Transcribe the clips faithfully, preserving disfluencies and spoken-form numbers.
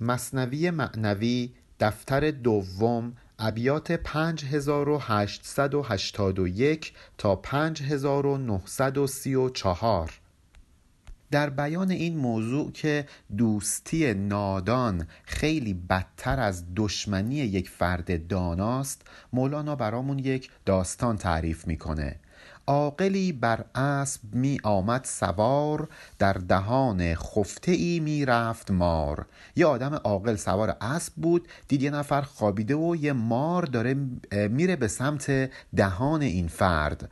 مثنوی معنوی دفتر دوم ابیات پنج هزار و هشتصد و هشتاد و یک تا پنج هزار و نهصد و سی و چهار. در بیان این موضوع که دوستی نادان خیلی بدتر از دشمنی یک فرد داناست، مولانا برامون یک داستان تعریف میکنه. عاقلی بر اسب می آمد سوار، در دهان خفته ای می رفت مار. یه آدم عاقل سوار اسب بود، دید یه نفر خوابیده و یه مار داره میره به سمت دهان این فرد.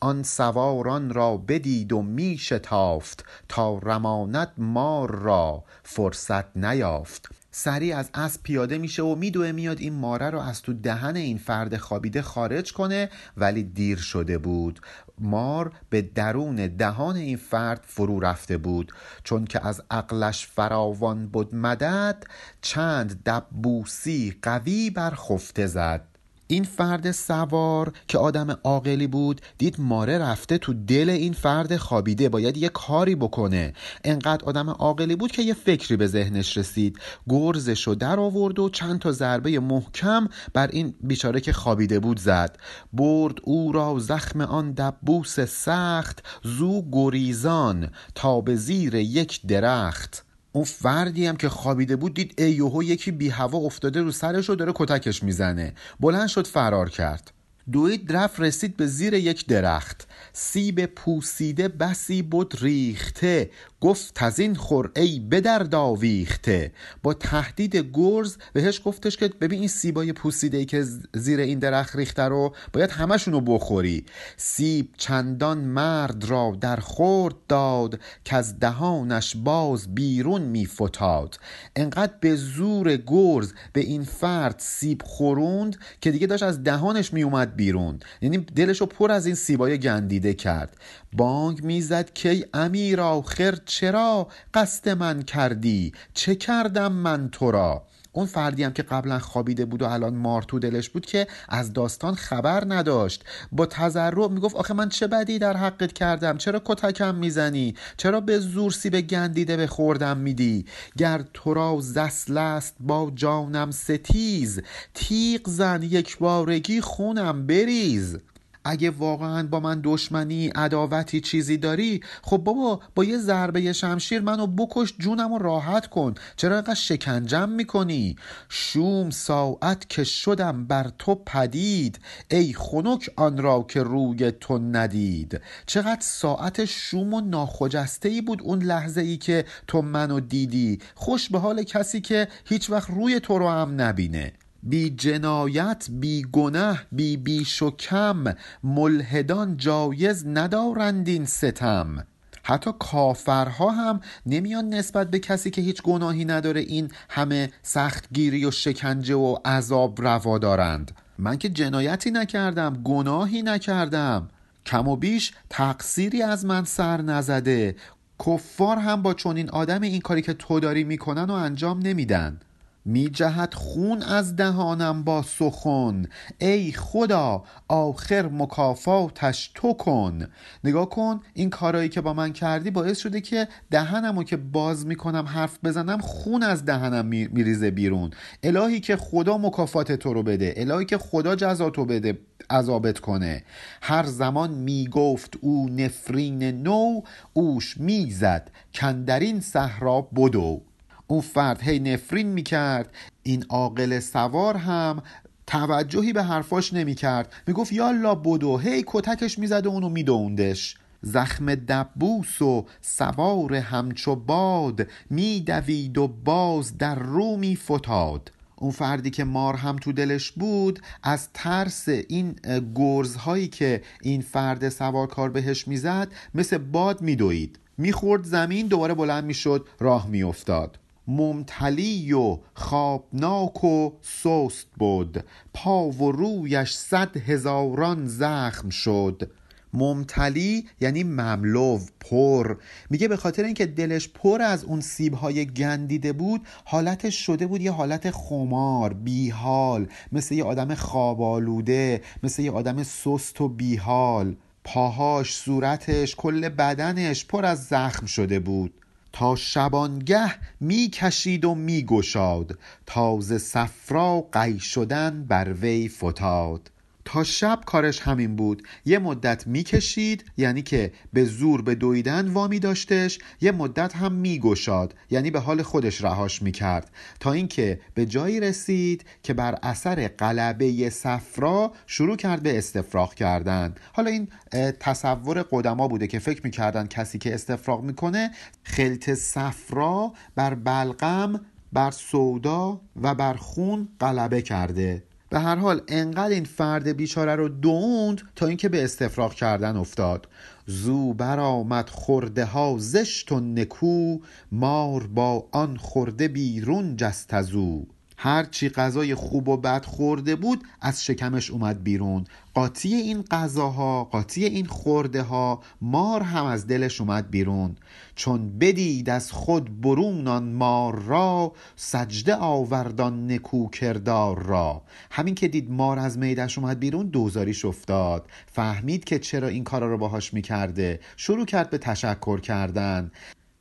آن سواران را بدید و می شتافت، تا رماند مار را فرصت نیافت. سریع از اسب پیاده میشه و میدوه میاد این ماره رو از تو دهن این فرد خوابیده خارج کنه، ولی دیر شده بود. مار به درون دهان این فرد فرو رفته بود. چون که از عقلش فراوان بود مدد، چند دبوسی قوی بر خفته زد. این فرد سوار که آدم عاقلی بود دید ماره رفته تو دل این فرد خوابیده، باید یه کاری بکنه. انقدر آدم عاقلی بود که یه فکری به ذهنش رسید، گرزشو در آورد و چند تا ضربه محکم بر این بیچاره که خوابیده بود زد. برد او را زخم آن دبوس سخت، زو گریزان تا به زیر یک درخت. اون فردی هم که خوابیده بود دید ایوهو یکی بی هوا افتاده رو سرش و داره کتکش میزنه. بلند شد فرار کرد، دوید رفت رسید به زیر یک درخت. سیب پوسیده بسی بود ریخته، گفت از این خور ای به درد آویخته. با تهدید گرز بهش گفتش که ببین این سیبای پوسیده ای که زیر این درخت ریخته رو باید همشونو بخوری. سیب چندان مرد را در خورد داد، که از دهانش باز بیرون می فتاد. انقدر به زور گرز به این فرد سیب خوروند که دیگه داشت از دهانش می اومد بیرون، یعنی دلشو پر از این سیبای گندیده کرد. بانگ میزد که امیر آخر چرا قصد من کردی، چه کردم من تو را. اون فردی هم که قبلا خوابیده بود و الان مار تو دلش بود که از داستان خبر نداشت، با تضرع میگفت آخه من چه بدی در حقت کردم، چرا کتکم میزنی، چرا به زور سیب گندیده به خوردم میدی. گر تو را زسل است با جانم ستیز، تیغ زن یک بارگی خونم بریز. اگه واقعا با من دشمنی، عداوتی، چیزی داری، خب بابا با یه ضربه شمشیر منو بکش، جونمو راحت کن. چرا اینقدر شکنجم میکنی؟ شوم ساعت که شدم بر تو پدید، ای خنک آن را که روی تو ندید. چقدر ساعت شوم و ناخجسته‌ای بود اون لحظه ای که تو منو دیدی. خوش به حال کسی که هیچ وقت روی تو رو هم نبینه. بی جنایت بی گنه بی بیش و کم، ملحدان جایز ندارند این ستم. حتی کافرها هم نمیان نسبت به کسی که هیچ گناهی نداره این همه سختگیری و شکنجه و عذاب روا دارند. من که جنایتی نکردم، گناهی نکردم، کم و بیش تقصیری از من سر نزده. کفار هم با چنین آدم این کاری که تو داری میکنن و انجام نمیدن. می جهد خون از دهانم با سخن، ای خدا آخر مکافاتش تو کن. نگاه کن، این کارایی که با من کردی باعث شده که دهنمو که باز میکنم حرف بزنم خون از دهنم میریزه بیرون. الهی که خدا مکافات تو رو بده، الهی که خدا جزا تو بده، عذابت کنه. هر زمان میگفت او نفرین نو، اوش میزد کندرین صحرا بدو. اون فرد هی نفرین میکرد، این عاقل سوار هم توجهی به حرفاش نمیکرد، میگفت یالا بدو، هی کتکش میزد و اونو میدوندش. زخم دبوس و سوار همچو باد، میدوید و باز در رو میفتاد. اون فردی که مار هم تو دلش بود از ترس این گرزهایی که این فرد سوارکار بهش میزد مثل باد میدوید، میخورد زمین، دوباره بلند میشد، راه میافتاد. ممتلی و خوابناک و سست بود، پا و رویش صد هزاران زخم شد. ممتلی یعنی مملو، پر. میگه به خاطر اینکه دلش پر از اون سیب‌های گندیده بود حالتش شده بود یه حالت خمار، بیحال، مثل یه آدم خوابالوده، مثل یه آدم سست و بیحال. پاهاش، صورتش، کل بدنش پر از زخم شده بود. تا شبانگه می کشید و می گشاد، تا ز صفرا قی شدن بر وی فتاد. تا شب کارش همین بود، یه مدت میکشید، یعنی که به زور به دویدن وامی داشتش، یه مدت هم میگشاد، یعنی به حال خودش رهاش میکرد، تا اینکه به جایی رسید که بر اثر غلبه صفرا شروع کرد به استفراغ کردن. حالا این تصور قدما بوده که فکر میکردن کسی که استفراغ میکنه خلط صفرا بر بلغم، بر سودا و بر خون غلبه کرده. به هر حال انقدر این فرد بیچاره رو دوند تا اینکه به استفراغ کردن افتاد. زو بر آمد خورده ها زشت و نکو، مار با آن خورده بیرون جست از او. هرچی غذای خوب و بد خورده بود از شکمش اومد بیرون. قاطی این غذاها، قاطی این خورده ها، مار هم از دلش اومد بیرون. چون بدید از خود برون آن مار را، سجده آوردان نکو کردار را. همین که دید مار از معده‌اش اومد بیرون، دوزاریش افتاد، فهمید که چرا این کارا رو باهاش میکرده، شروع کرد به تشکر کردن.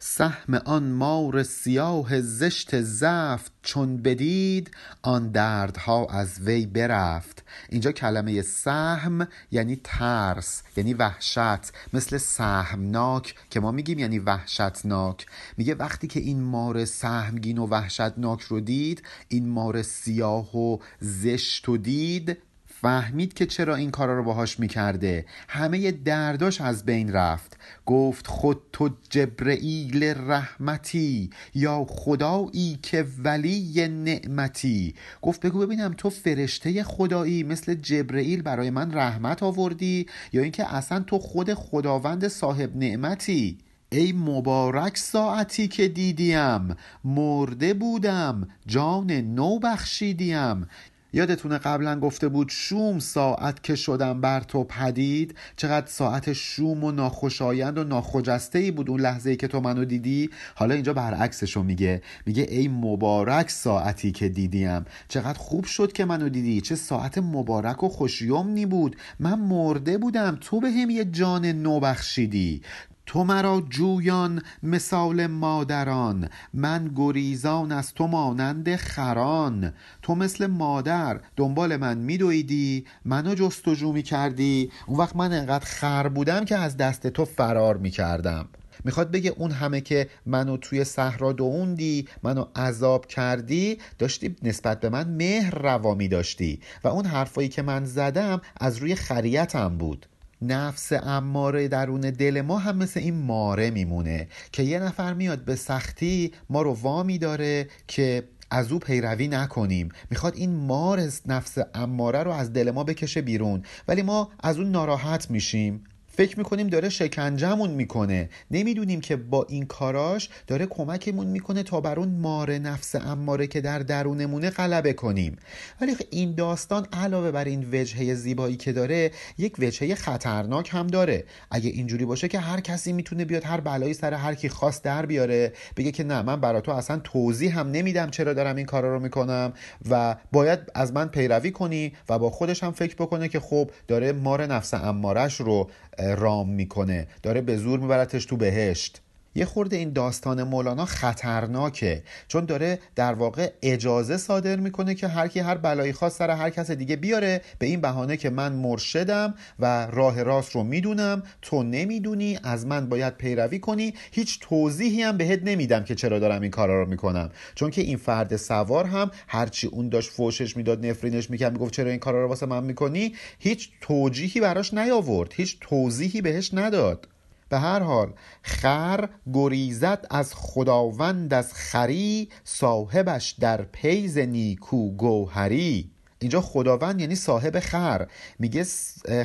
سهم آن مار سیاه زشت زفت، چون بدید آن دردها از وی برفت. اینجا کلمه سهم یعنی ترس، یعنی وحشت، مثل سهمناک که ما میگیم یعنی وحشتناک. میگه وقتی که این مار سهمگین و وحشتناک رو دید، این مار سیاه و زشت رو دید، فهمید که چرا این کارا رو باهاش میکرده، همه درداش از بین رفت. گفت خود تو جبرئیل رحمتی، یا خدایی که ولی نعمتی. گفت بگو ببینم تو فرشته خدایی مثل جبرئیل برای من رحمت آوردی، یا اینکه اصلا تو خود خداوند صاحب نعمتی. ای مبارک ساعتی که دیدیم، مرده بودم جان نو بخشیدیم. یادتونه قبلا گفته بود شوم ساعت که شدم بر تو پدید. چقدر ساعت شوم و ناخوشایند و ناخجسته‌ای بود اون لحظه‌ای که تو منو دیدی. حالا اینجا برعکسشو میگه، میگه ای مبارک ساعتی که دیدیم، چقدر خوب شد که منو دیدی، چه ساعت مبارک و خوشیومنی بود. من مرده بودم، تو بهم یه جان نو بخشیدی. تو مرا جویان مثال مادران، من گریزان از تو مانند خران. تو مثل مادر دنبال من می دویدی، منو جستجو می کردی، اون وقت من انقدر خر بودم که از دست تو فرار می کردم. میخواد بگه اون همه که منو توی صحرا دوندی، منو عذاب کردی، داشتی نسبت به من مهر روا می داشتی، و اون حرفایی که من زدم از روی خریتم بود. نفس اماره درون دل ما هم مثل این ماره میمونه که یه نفر میاد به سختی ما رو وامی داره که از او پیروی نکنیم. میخواد این مار نفس اماره رو از دل ما بکشه بیرون، ولی ما از اون ناراحت میشیم، فکر میکنیم داره شکنجمون میکنه، نمیدونیم که با این کاراش داره کمکمون میکنه تا بر اون مار نفس اماره که در درونمونه غلبه کنیم. ولی این داستان علاوه بر این وجهه زیبایی که داره، یک وجهه خطرناک هم داره. اگه اینجوری باشه که هر کسی میتونه بیاد هر بلایی سر هر کی خواست در بیاره، بگه که نه من برا تو اصلا توضیح هم نمیدم چرا دارم این کارا رو میکنم و باید از من پیروی کنی، و با خودش هم فکر بکنه که خب داره مار نفس اماره‌اش رو رام میکنه، داره به زور میبرتش تو بهشت. یه خورده این داستان مولانا خطرناکه، چون داره در واقع اجازه صادر میکنه که هر کی هر بلایی خواست سر هر کس دیگه بیاره، به این بهانه که من مرشدم و راه راست رو میدونم، تو نمیدونی، از من باید پیروی کنی، هیچ توضیحی هم بهت نمیدم که چرا دارم این کارا رو میکنم. چون که این فرد سوار هم هرچی اون داشت فوشش میداد، نفرینش میکرد، میگفت چرا این کارا رو واسه من میکنی، هیچ توجیهی براش نیاورد، هیچ توضیحی بهش نداد. به هر حال خر گریزد از خداوند از خری، صاحبش در پیز نیکو گوهری. اینجا خداوند یعنی صاحب خر. میگه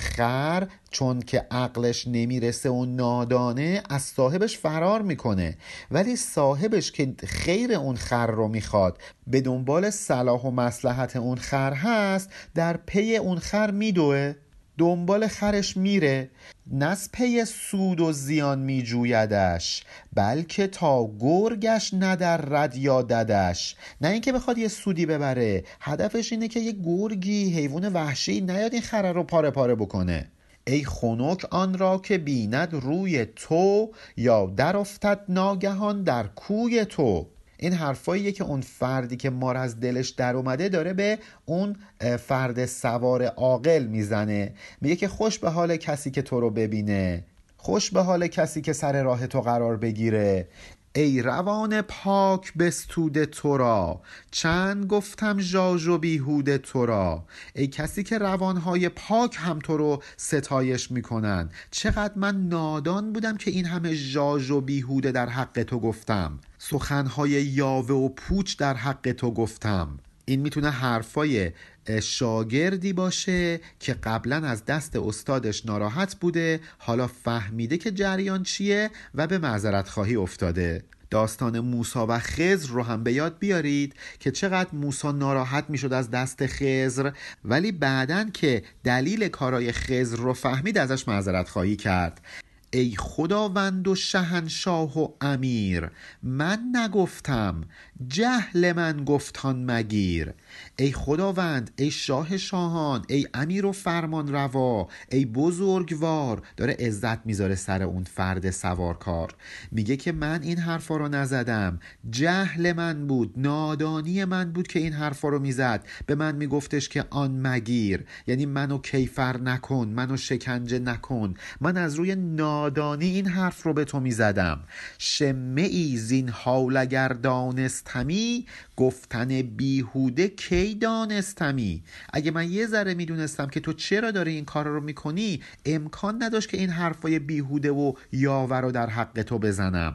خر چون که عقلش نمیرسه و نادانه، از صاحبش فرار میکنه، ولی صاحبش که خیر اون خر رو میخواد، به دنبال صلاح و مصلحت اون خر هست، در پی اون خر میدوه، دنبال خرش میره. نس پی سود و زیان میجویدش، بلکه تا گرگش ندرد یا ددش. نه اینکه بخواد یه سودی ببره، هدفش اینه که یه گرگی، حیوان وحشی نیاد این خره رو پاره پاره بکنه. ای خنک آن را که بیند روی تو، یا در افتد ناگهان در کوی تو. این حرفاییه که اون فردی که مار از دلش در اومده داره به اون فرد سوار عاقل میزنه، میگه که خوش به حال کسی که تو رو ببینه، خوش به حال کسی که سر راه تو قرار بگیره. ای روان پاک بستوده تو را، چند گفتم ژاژ و بیهوده تو را. ای کسی که روانهای پاک هم تو رو ستایش میکنن، چقدر من نادان بودم که این همه ژاژ و بیهوده در حق تو گفتم، سخنهای یاوه و پوچ در حق تو گفتم. این میتونه حرفای شاگردی باشه که قبلا از دست استادش ناراحت بوده، حالا فهمیده که جریان چیه و به معذرت خواهی افتاده. داستان موسی و خضر رو هم به یاد بیارید که چقدر موسی ناراحت میشد از دست خضر، ولی بعدن که دلیل کارای خضر رو فهمید ازش معذرت خواهی کرد. ای خداوند و شهنشاه و امیر، من نگفتم جهل من گفتان مگیر. ای خداوند، ای شاه شاهان، ای امیر و فرمان روا، ای بزرگوار. داره عزت میذاره سر اون فرد سوارکار، میگه که من این حرفا رو نزدم، جهل من بود، نادانی من بود که این حرفا رو میزد. به من میگفتش که آن مگیر، یعنی منو کیفر نکن، منو شکنجه نکن. من از روی نادانی این حرف رو به تو میزدم. شمعی زین حال اگر دانستمی، گفتن بیهوده کی دانستمی. اگه من یه ذره میدونستم که تو چرا داری این کار رو میکنی، امکان نداشت که این حرفای بیهوده و یاور رو در حق تو بزنم.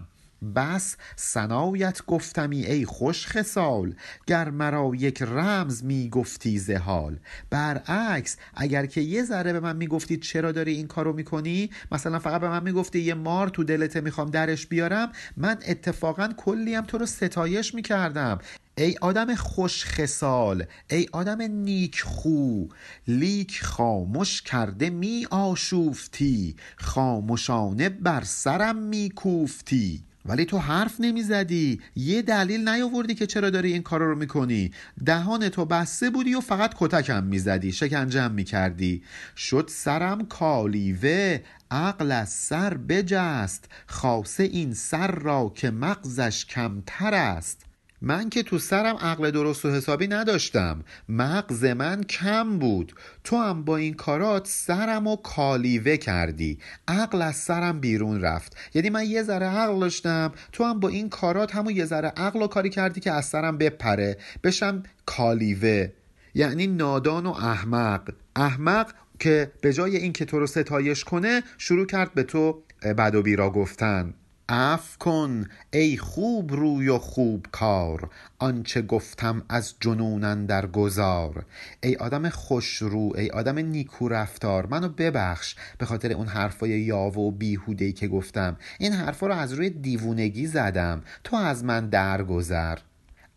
بس ثنایت گفتمی ای خوش خصال، گر مرا یک رمز میگفتی ز حال. برعکس، اگر که یه ذره به من میگفتی چرا داری این کارو میکنی، مثلا فقط به من میگفتی یه مار تو دلته میخوام درش بیارم، من اتفاقا کلیم تو رو ستایش میکردم. ای آدم خوش خصال، ای آدم نیک خو، لیک خاموش کرده می آشوفتی، خاموشانه بر سرم می کوفتی. ولی تو حرف نمی زدی، یه دلیل نیاوردی که چرا داری این کار رو میکنی. دهان تو بسته بودی و فقط کتکم می زدی، شکنجم می کردی. شد سرم کالیوه، عقل از سر بجست، خاصه این سر را که مغزش کمتر است. من که تو سرم عقل درست و حسابی نداشتم، مغز من کم بود. تو هم با این کارات سرمو کالیوه کردی، عقل از سرم بیرون رفت. یعنی من یه ذره عقل داشتم، تو هم با این کارات همون یه ذره عقل و کاری کردی که از سرم بپره، بشم کالیوه. یعنی نادان و احمق. احمق که به جای این که تو رو ستایش کنه، شروع کرد به تو بد و بیرا گفتن. عفو کن ای خوب روی و خوب کار، آنچه گفتم از جنون اندر گذار. ای آدم خوش رو، ای آدم نیکو رفتار، منو ببخش به خاطر اون حرفای یاوه و بیهوده‌ای که گفتم. این حرفا رو از روی دیوونگی زدم، تو از من درگذر.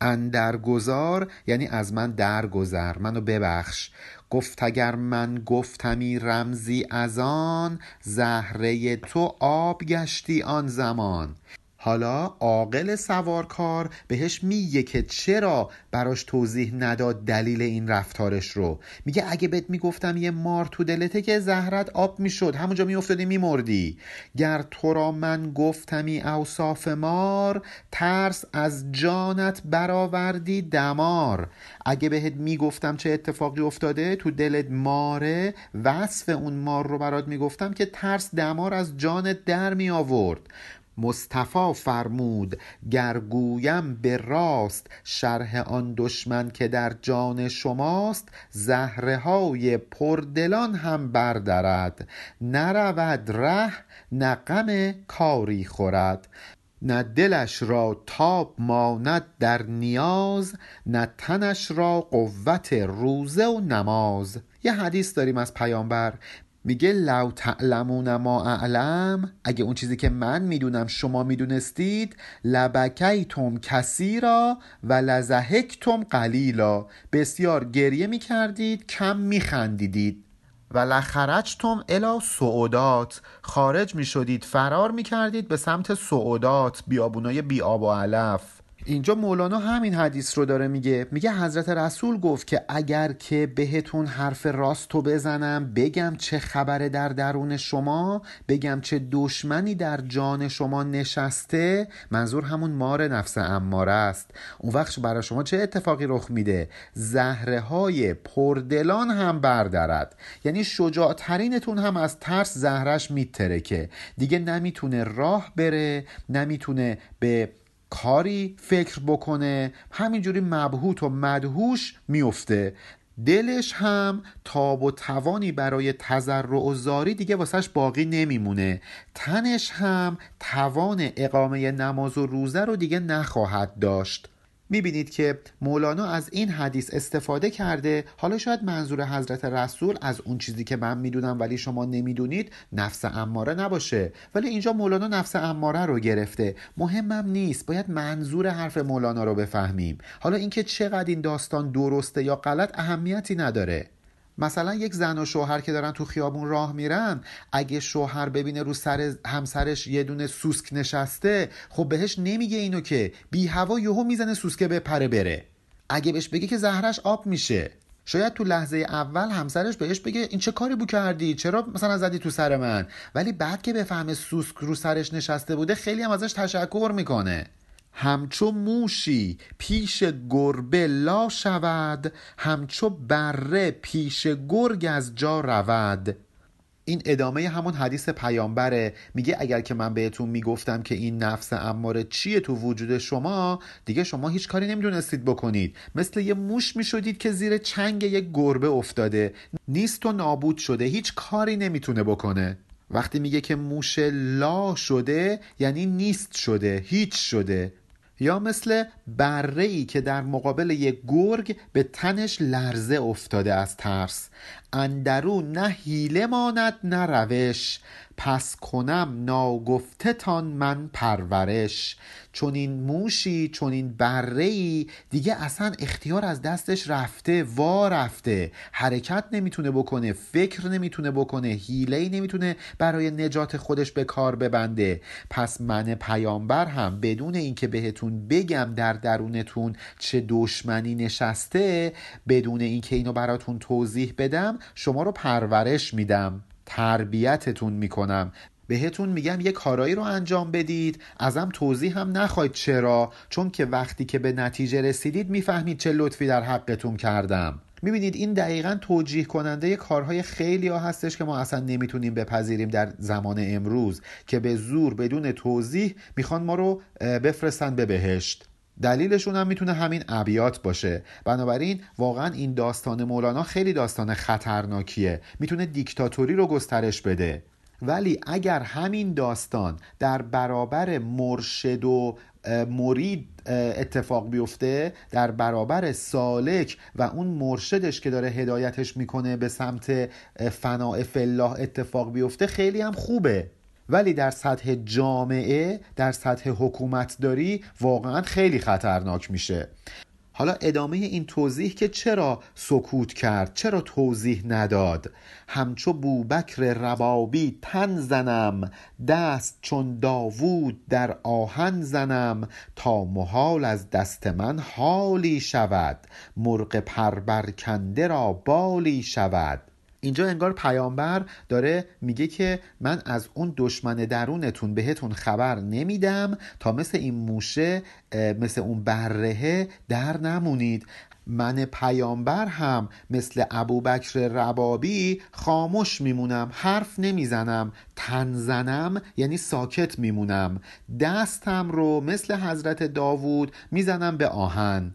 اندرگذار یعنی از من درگذر، منو ببخش. گفت اگر من گفتمی رمزی از آن، زهره تو آب گشتی آن زمان. حالا عاقل سوارکار بهش میگه که چرا براش توضیح نداد دلیل این رفتارش رو. میگه اگه بهت میگفتم یه مار تو دلته که زهرت آب میشد، همونجا میافتادی میمردی. گر تو را من گفتمی اوصاف مار، ترس از جانت برآوردی دمار. اگه بهت میگفتم چه اتفاقی افتاده، تو دلت ماره، وصف اون مار رو برات میگفتم که ترس دمار از جانت در میآورد. مصطفی فرمود گر گویم به راست، شرح آن دشمن که در جان شماست، زهره های پردلان هم بردرد. نرود ره نه غم کاری خورد، نه دلش را تاب ماند در نیاز، نه تنش را قوت روزه و نماز. یه حدیث داریم از پیامبر، میگه لو تعلمون ما اعلم، اگه اون چیزی که من میدونم شما میدونستید، لبکیتم کثیرا و لضحکتم قلیلا، بسیار گریه میکردید کم میخندیدید. و لخرجتم الی سعودات، خارج میشدید، فرار میکردید به سمت سعودات، بیابونای بی آب و علف. اینجا مولانا همین حدیث رو داره میگه، میگه حضرت رسول گفت که اگر که بهتون حرف راستو بزنم، بگم چه خبره در درون شما، بگم چه دشمنی در جان شما نشسته، منظور همون مار نفس اماره است، اون وقت برای شما چه اتفاقی رخ میده؟ زهره های پردلان هم بردرد. یعنی شجاع ترینتون هم از ترس زهرش میترکه، دیگه نمیتونه راه بره، نمیتونه به کاری فکر بکنه، همینجوری مبهوت و مدهوش میفته، دلش هم تاب و توانی برای تضرع و زاری دیگه واسش باقی نمیمونه، تنش هم توان اقامه نماز و روزه رو دیگه نخواهد داشت. میبینید که مولانا از این حدیث استفاده کرده. حالا شاید منظور حضرت رسول از اون چیزی که من میدونم ولی شما نمیدونید نفس اماره نباشه، ولی اینجا مولانا نفس اماره رو گرفته، مهمم نیست، باید منظور حرف مولانا رو بفهمیم. حالا اینکه چقدر این داستان درسته یا غلط اهمیتی نداره. مثلا یک زن و شوهر که دارن تو خیابون راه میرن، اگه شوهر ببینه رو سر همسرش یه دونه سوسک نشسته، خب بهش نمیگه اینو که بی هوا یهو میزنه سوسکه بپره بره. اگه بهش بگه که زهرش آب میشه، شاید تو لحظه اول همسرش بهش بگه این چه کاری بو کردی، چرا مثلا زدی تو سر من، ولی بعد که بفهمه سوسک رو سرش نشسته بوده خیلی هم ازش تشکر میکنه. همچو موشی پیش گربه لا شود، همچو بره پیش گرگ از جا رود. این ادامه همون حدیث پیامبره، میگه اگر که من بهتون میگفتم که این نفس اماره چیه تو وجود شما، دیگه شما هیچ کاری نمیدونستید بکنید، مثل یه موش میشدید که زیر چنگ یک گربه افتاده، نیست و نابود شده، هیچ کاری نمیتونه بکنه. وقتی میگه که موش لا شده یعنی نیست شده، هیچ شده. یا مثل بره‌ای که در مقابل یک گرگ به تنش لرزه افتاده از ترس. اندرو نه حیله ماند نه روش، پس کنم ناگفته تان من پرورش. چون این موشی چون این بره‌ای دیگه اصلا اختیار از دستش رفته، وا رفته، حرکت نمیتونه بکنه، فکر نمیتونه بکنه، حیله‌ای نمیتونه برای نجات خودش به کار ببنده. پس من پیامبر هم بدون اینکه بهتون بگم در درونتون چه دشمنی نشسته، بدون اینکه اینو براتون توضیح بدم، شما رو پرورش میدم، تربیتتون میکنم، بهتون میگم یک کارایی رو انجام بدید، ازم توضیح هم نخواید چرا، چون که وقتی که به نتیجه رسیدید میفهمید چه لطفی در حقتون کردم. میبینید این دقیقاً توجیه کننده یک کارهای خیلی ها هستش که ما اصلا نمیتونیم بپذیریم در زمان امروز، که به زور بدون توضیح میخوان ما رو بفرستن به بهشت. دلیلشون هم میتونه همین ابیات باشه. بنابراین واقعا این داستان مولانا خیلی داستان خطرناکیه، میتونه دیکتاتوری رو گسترش بده. ولی اگر همین داستان در برابر مرشد و مرید اتفاق بیفته، در برابر سالک و اون مرشدش که داره هدایتش میکنه به سمت فناء فی الله اتفاق بیفته، خیلی هم خوبه. ولی در سطح جامعه، در سطح حکومتداری واقعا خیلی خطرناک میشه. حالا ادامه این توضیح که چرا سکوت کرد، چرا توضیح نداد. همچو بوبکر ربابی تن زنم، دست چون داوود در آهن زنم، تا محال از دست من حالی شود، مرغ پربرکنده را بالی شود. اینجا انگار پیامبر داره میگه که من از اون دشمن درونتون بهتون خبر نمیدم تا مثل این موشه، مثل اون برهه در نمونید. من پیامبر هم مثل ابوبکر ربابی خاموش میمونم، حرف نمیزنم، تن زنم یعنی ساکت میمونم، دستم رو مثل حضرت داوود میزنم به آهن.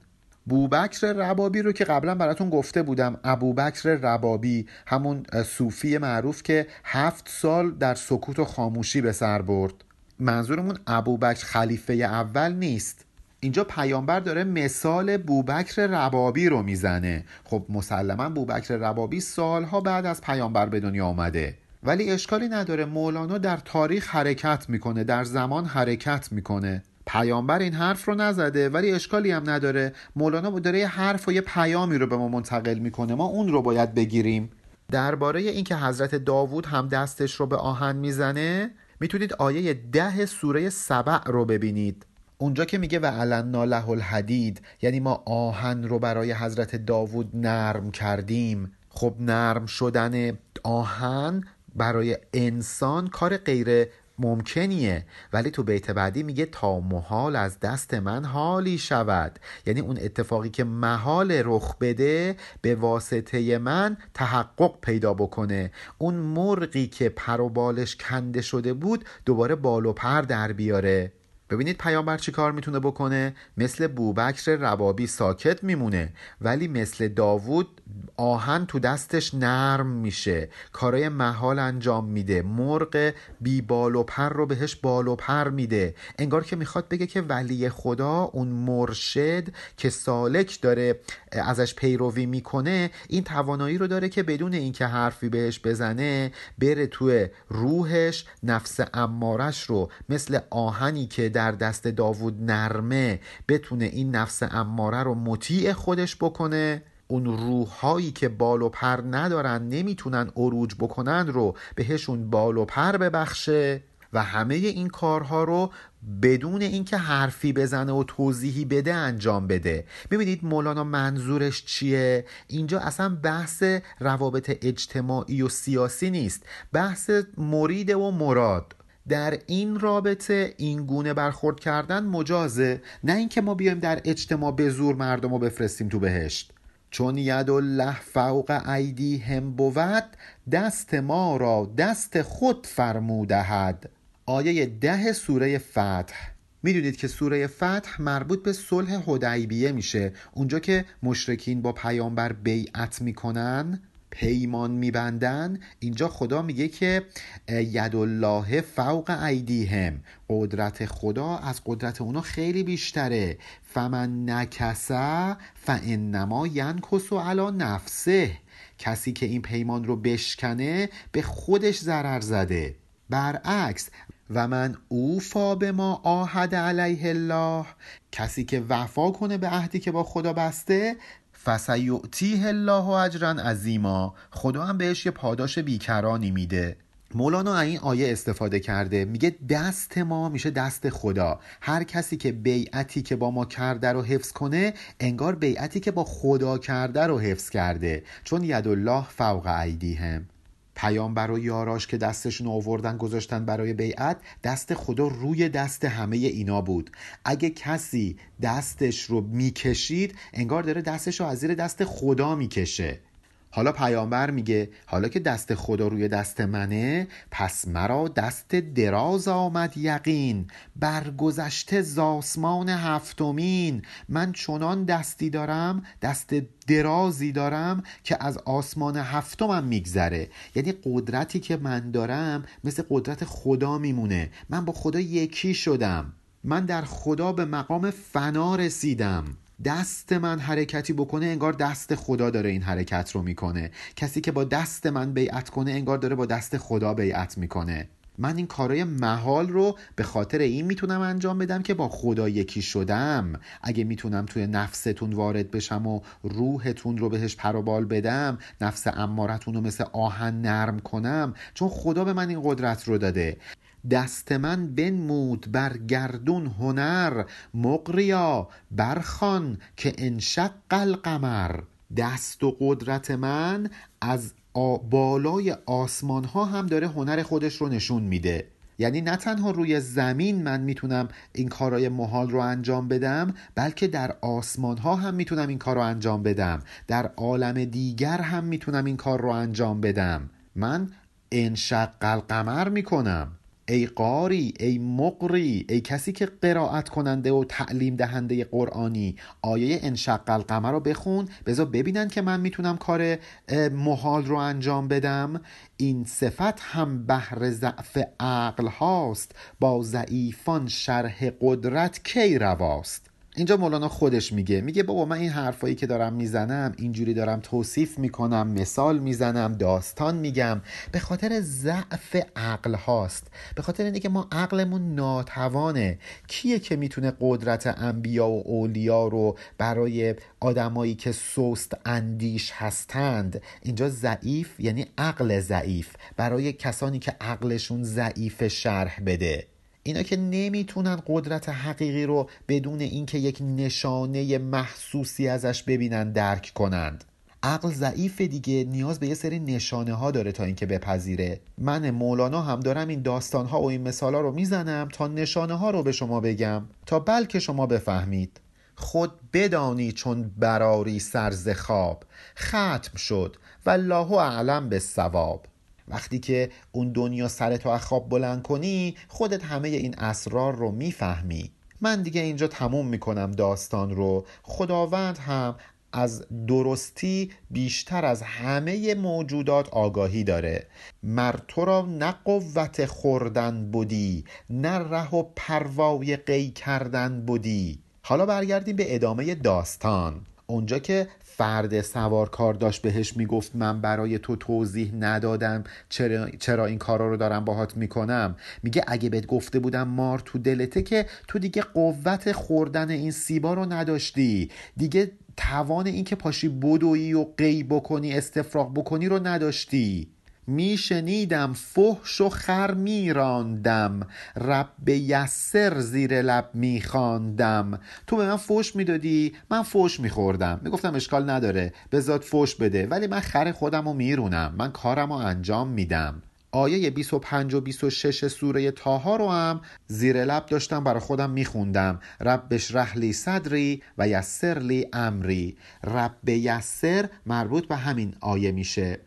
ابوبکر ربابی رو که قبلا براتون گفته بودم، ابوبکر ربابی همون صوفی معروف که هفت سال در سکوت و خاموشی به سر برد. منظورمون ابوبکر خلیفه اول نیست، اینجا پیامبر داره مثال ابوبکر ربابی رو میزنه. خب مسلماً ابوبکر ربابی سالها بعد از پیامبر به دنیا اومده، ولی اشکالی نداره، مولانا در تاریخ حرکت میکنه، در زمان حرکت میکنه. پیامبر این حرف رو نزده ولی اشکالی هم نداره، مولانا داره یه حرف و یه پیامی رو به ما منتقل میکنه، ما اون رو باید بگیریم. درباره این که حضرت داوود هم دستش رو به آهن میزنه، میتونید آیه ده سوره سبع رو ببینید. اونجا که میگه و علنا له الحدید، یعنی ما آهن رو برای حضرت داوود نرم کردیم. خب نرم شدن آهن برای انسان کار غیر ممکنیه، ولی تو بیت بعدی میگه تا محال از دست من حالی شود، یعنی اون اتفاقی که محال رخ بده به واسطه من تحقق پیدا بکنه. اون مرغی که پر و بالش کنده شده بود دوباره بال و پر در بیاره. ببینید پیامبر چی کار میتونه بکنه؟ مثل بوبکر ربابی ساکت میمونه، ولی مثل داوود آهن تو دستش نرم میشه، کارای محال انجام میده، مرغ بی بال و پر رو بهش بال و پر میده. انگار که میخواد بگه که ولی خدا، اون مرشد که سالک داره ازش پیروی میکنه، این توانایی رو داره که بدون اینکه حرفی بهش بزنه بره توی روحش، نفس امارش رو مثل آهنی که در دست داوود نرمه بتونه این نفس اماره رو مطیع خودش بکنه، اون روح‌هایی که بال و پر ندارن نمیتونن عروج بکنن رو بهشون بال و پر ببخشه. و همه این کارها رو بدون اینکه حرفی بزنه و توضیحی بده انجام بده. میبینید مولانا منظورش چیه؟ اینجا اصلا بحث روابط اجتماعی و سیاسی نیست، بحث مرید و مراد. در این رابطه این گونه برخورد کردن مجازه، نه اینکه ما بیایم در اجتماع به زور مردم رو بفرستیم تو بهشت. چون ید الله فوق ایدی هم بود، دست ما را دست خود فرمودهد. آیه ده سوره فتح. میدونید که سوره فتح مربوط به صلح حدیبیه میشه، اونجا که مشرکین با پیامبر بیعت میکنن، پیمان میبندن. اینجا خدا میگه که ید الله فوق ایدیهم، قدرت خدا از قدرت اونا خیلی بیشتره. فمن نکسه فانما ینکسو علی نفسه، کسی که این پیمان رو بشکنه به خودش ضرر زده. برعکس و من اوفا به ما آهد علیه الله، کسی که وفا کنه به عهدی که با خدا بسته، فسیعطیه الله اجرا عظیما، خدا هم بهش یه پاداش بیکرانی میده. مولانا این آیه استفاده کرده، میگه دست ما میشه دست خدا. هر کسی که بیعتی که با ما کرده رو حفظ کنه، انگار بیعتی که با خدا کرده رو حفظ کرده، چون ید الله فوق ایدیهم. پیامبر و یاراش که دستشون آوردن گذاشتن برای بیعت، دست خدا روی دست همه اینا بود. اگه کسی دستش رو میکشید، انگار داره دستش رو از زیر دست خدا میکشه. حالا پیامبر میگه حالا که دست خدا روی دست منه، پس مرا دست دراز آمد یقین، برگذشته ز آسمان هفتمین. من چنان دستی دارم، دست درازی دارم که از آسمان هفتمم میگذره. یعنی قدرتی که من دارم مثل قدرت خدا میمونه. من با خدا یکی شدم، من در خدا به مقام فنا رسیدم. دست من حرکتی بکنه، انگار دست خدا داره این حرکت رو میکنه. کسی که با دست من بیعت کنه، انگار داره با دست خدا بیعت میکنه. من این کارای محال رو به خاطر این میتونم انجام بدم که با خدا یکی شدم. اگه میتونم توی نفستون وارد بشم و روحتون رو بهش پر و بال بدم، نفس امارتون رو مثل آهن نرم کنم، چون خدا به من این قدرت رو داده. دست من بنمود بر گردون هنر، مقریا برخان که انشق القمر. دست و قدرت من از بالای آسمان ها هم داره هنر خودش رو نشون میده. یعنی نه تنها روی زمین من میتونم این کارای محال رو انجام بدم، بلکه در آسمان ها هم میتونم این کار رو انجام بدم، در عالم دیگر هم میتونم این کار رو انجام بدم. من انشق القمر میکنم. ای قاری، ای مقری، ای کسی که قرائت کننده و تعلیم دهنده قرآنی، آیه انشق القمر رو بخون، بذار ببینن که من میتونم کار محال رو انجام بدم. این صفت هم بهر ضعف عقل هاست، با ضعیفان شرح قدرت کی رواست. اینجا مولانا خودش میگه، میگه بابا من این حرفایی که دارم میزنم، اینجوری دارم توصیف میکنم، مثال میزنم، داستان میگم، به خاطر ضعف عقل هاست، به خاطر اینکه ما عقلمون ناتوانه. کیه که میتونه قدرت انبیا و اولیا رو برای آدمایی که سست اندیش هستند؟ اینجا ضعیف یعنی عقل ضعیف، برای کسانی که عقلشون ضعیف شرح بده. اینا که نمیتونن قدرت حقیقی رو بدون اینکه یک نشانه محسوسی ازش ببینن درک کنند. عقل ضعیف دیگه، نیاز به یه سری نشانه ها داره تا اینکه بپذیره. من مولانا هم دارم این داستان ها و این مثال ها رو میزنم تا نشانه ها رو به شما بگم، تا بلکه شما بفهمید. خود بدانی چون براری سرز خواب، ختم شد والله اعلم بالصواب. وقتی که اون دنیا سرتو از خواب بلند کنی، خودت همه این اسرار رو میفهمی. من دیگه اینجا تموم میکنم داستان رو. خداوند هم از درستی بیشتر از همه موجودات آگاهی داره. مر تو را نه قوت خوردن بودی، نه ره و پروای قی کردن بودی. حالا برگردیم به ادامه داستان، اونجا که فرد سوارکار داشت بهش میگفت من برای تو توضیح ندادم چرا, چرا این کارا رو دارم باهات میکنم. میگه اگه بهت گفته بودم مار تو دلته که تو دیگه قوت خوردن این سیبا رو نداشتی، دیگه توان این که پاشی بدویی و قی بکنی، استفراغ بکنی رو نداشتی. میشنیدم فحش و خر میراندم، رب یسر زیر لب میخاندم. تو به من فحش میدادی، من فحش میخوردم، میگفتم اشکال نداره بذات فحش بده، ولی من خر خودم رو میرونم، من کارم رو انجام میدم. آیه بیست و پنج و بیست و شش سوره طه رو هم زیر لب داشتم برای خودم میخوندم. رب اشرح لی صدری و یسر لی امری. رب یسر مربوط به همین آیه میشه.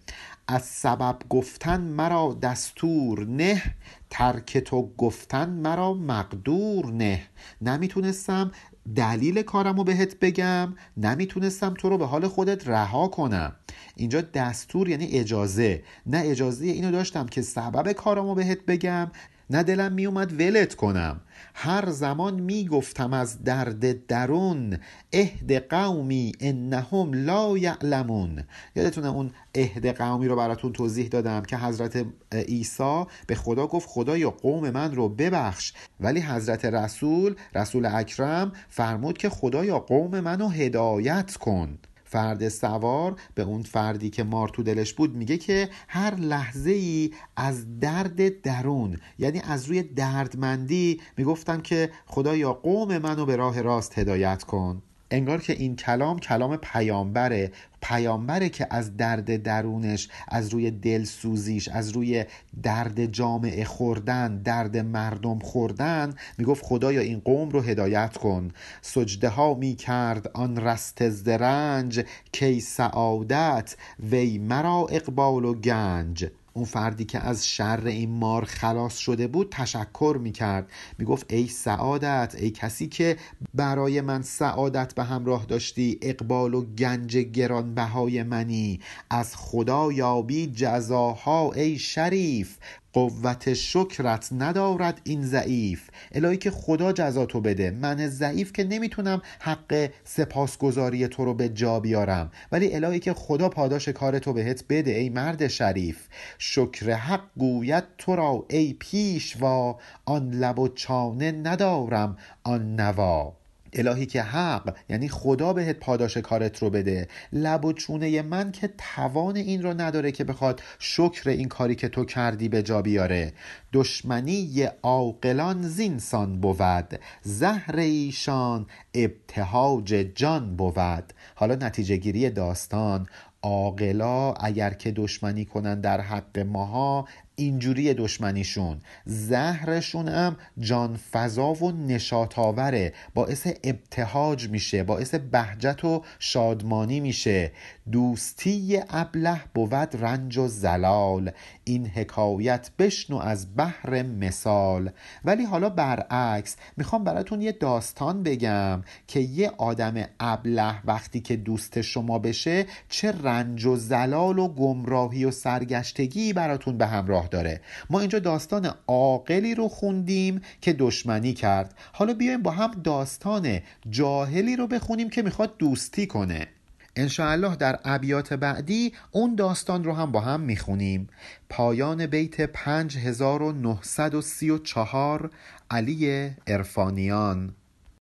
از سبب گفتن مرا دستور نه، ترک تو گفتن مرا مقدور نه. نمیتونستم دلیل کارمو بهت بگم، نمیتونستم تو رو به حال خودت رها کنم. اینجا دستور یعنی اجازه، نه اجازه اینو داشتم که سبب کارمو بهت بگم، نه دلم میومد ولت کنم. هر زمان میگفتم از درد درون، اهد قومی انهم لا یعلمون. یادتونه اون اهد قومی رو براتون توضیح دادم که حضرت عیسی به خدا گفت خدایا قوم من رو ببخش، ولی حضرت رسول رسول اکرم فرمود که خدایا قوم من رو هدایت کن. فرد سوار به اون فردی که مار تو دلش بود میگه که هر لحظه ای از درد درون، یعنی از روی دردمندی، میگفتم که خدایا قوم منو به راه راست هدایت کن. انگار که این کلام کلام پیامبره، پیامبره که از درد درونش، از روی دلسوزیش، از روی درد جامعه خوردن، درد مردم خوردن، میگفت خدایا این قوم رو هدایت کن. سجده ها میکرد آن رست زرنج، کی سعادت وی مرا اقبال و گنج. اون فردی که از شر این مار خلاص شده بود تشکر میکرد، میگفت ای سعادت، ای کسی که برای من سعادت به همراه داشتی، اقبال و گنج گرانبهای منی. از خدا یابی جزاها ای شریف، قوت شکرت ندارد این ضعیف. الهی که خدا جزاتو بده، من ضعیف که نمیتونم حق سپاسگزاری تو رو به جا بیارم، ولی الهی که خدا پاداش کارتو بهت بده ای مرد شریف. شکر حق گوید تو را ای پیشوا، آن لب و چانه ندارم آن نوا. الهی که حق یعنی خدا بهت پاداش کارت رو بده، لب و چونه من که توان این رو نداره که بخواد شکر این کاری که تو کردی به جا بیاره. دشمنی عاقلان زینسان بود، زهر ایشان ابتهاج جان بود. حالا نتیجه گیری داستان، عاقلا اگر که دشمنی کنن در حق ماها، اینجوری دشمنیشون، زهرشون هم جان فزا و نشاطاوره، باعث ابتهاج میشه، باعث بهجت و شادمانی میشه. دوستی ابله بود رنج و زلال، این حکایت بشنو از بحر مثال. ولی حالا برعکس میخوام براتون یه داستان بگم که یه آدم ابله وقتی که دوست شما بشه چه رنج و زلال و گمراهی و سرگشتگی براتون به همراه داره. ما اینجا داستان عاقلی رو خوندیم که دشمنی کرد، حالا بیایم با هم داستان جاهلی رو بخونیم که میخواد دوستی کنه. انشاءالله در ابیات بعدی اون داستان رو هم با هم میخونیم. پایان بیت پنج هزار و نهصد و سی و چهار، علی عرفانیان.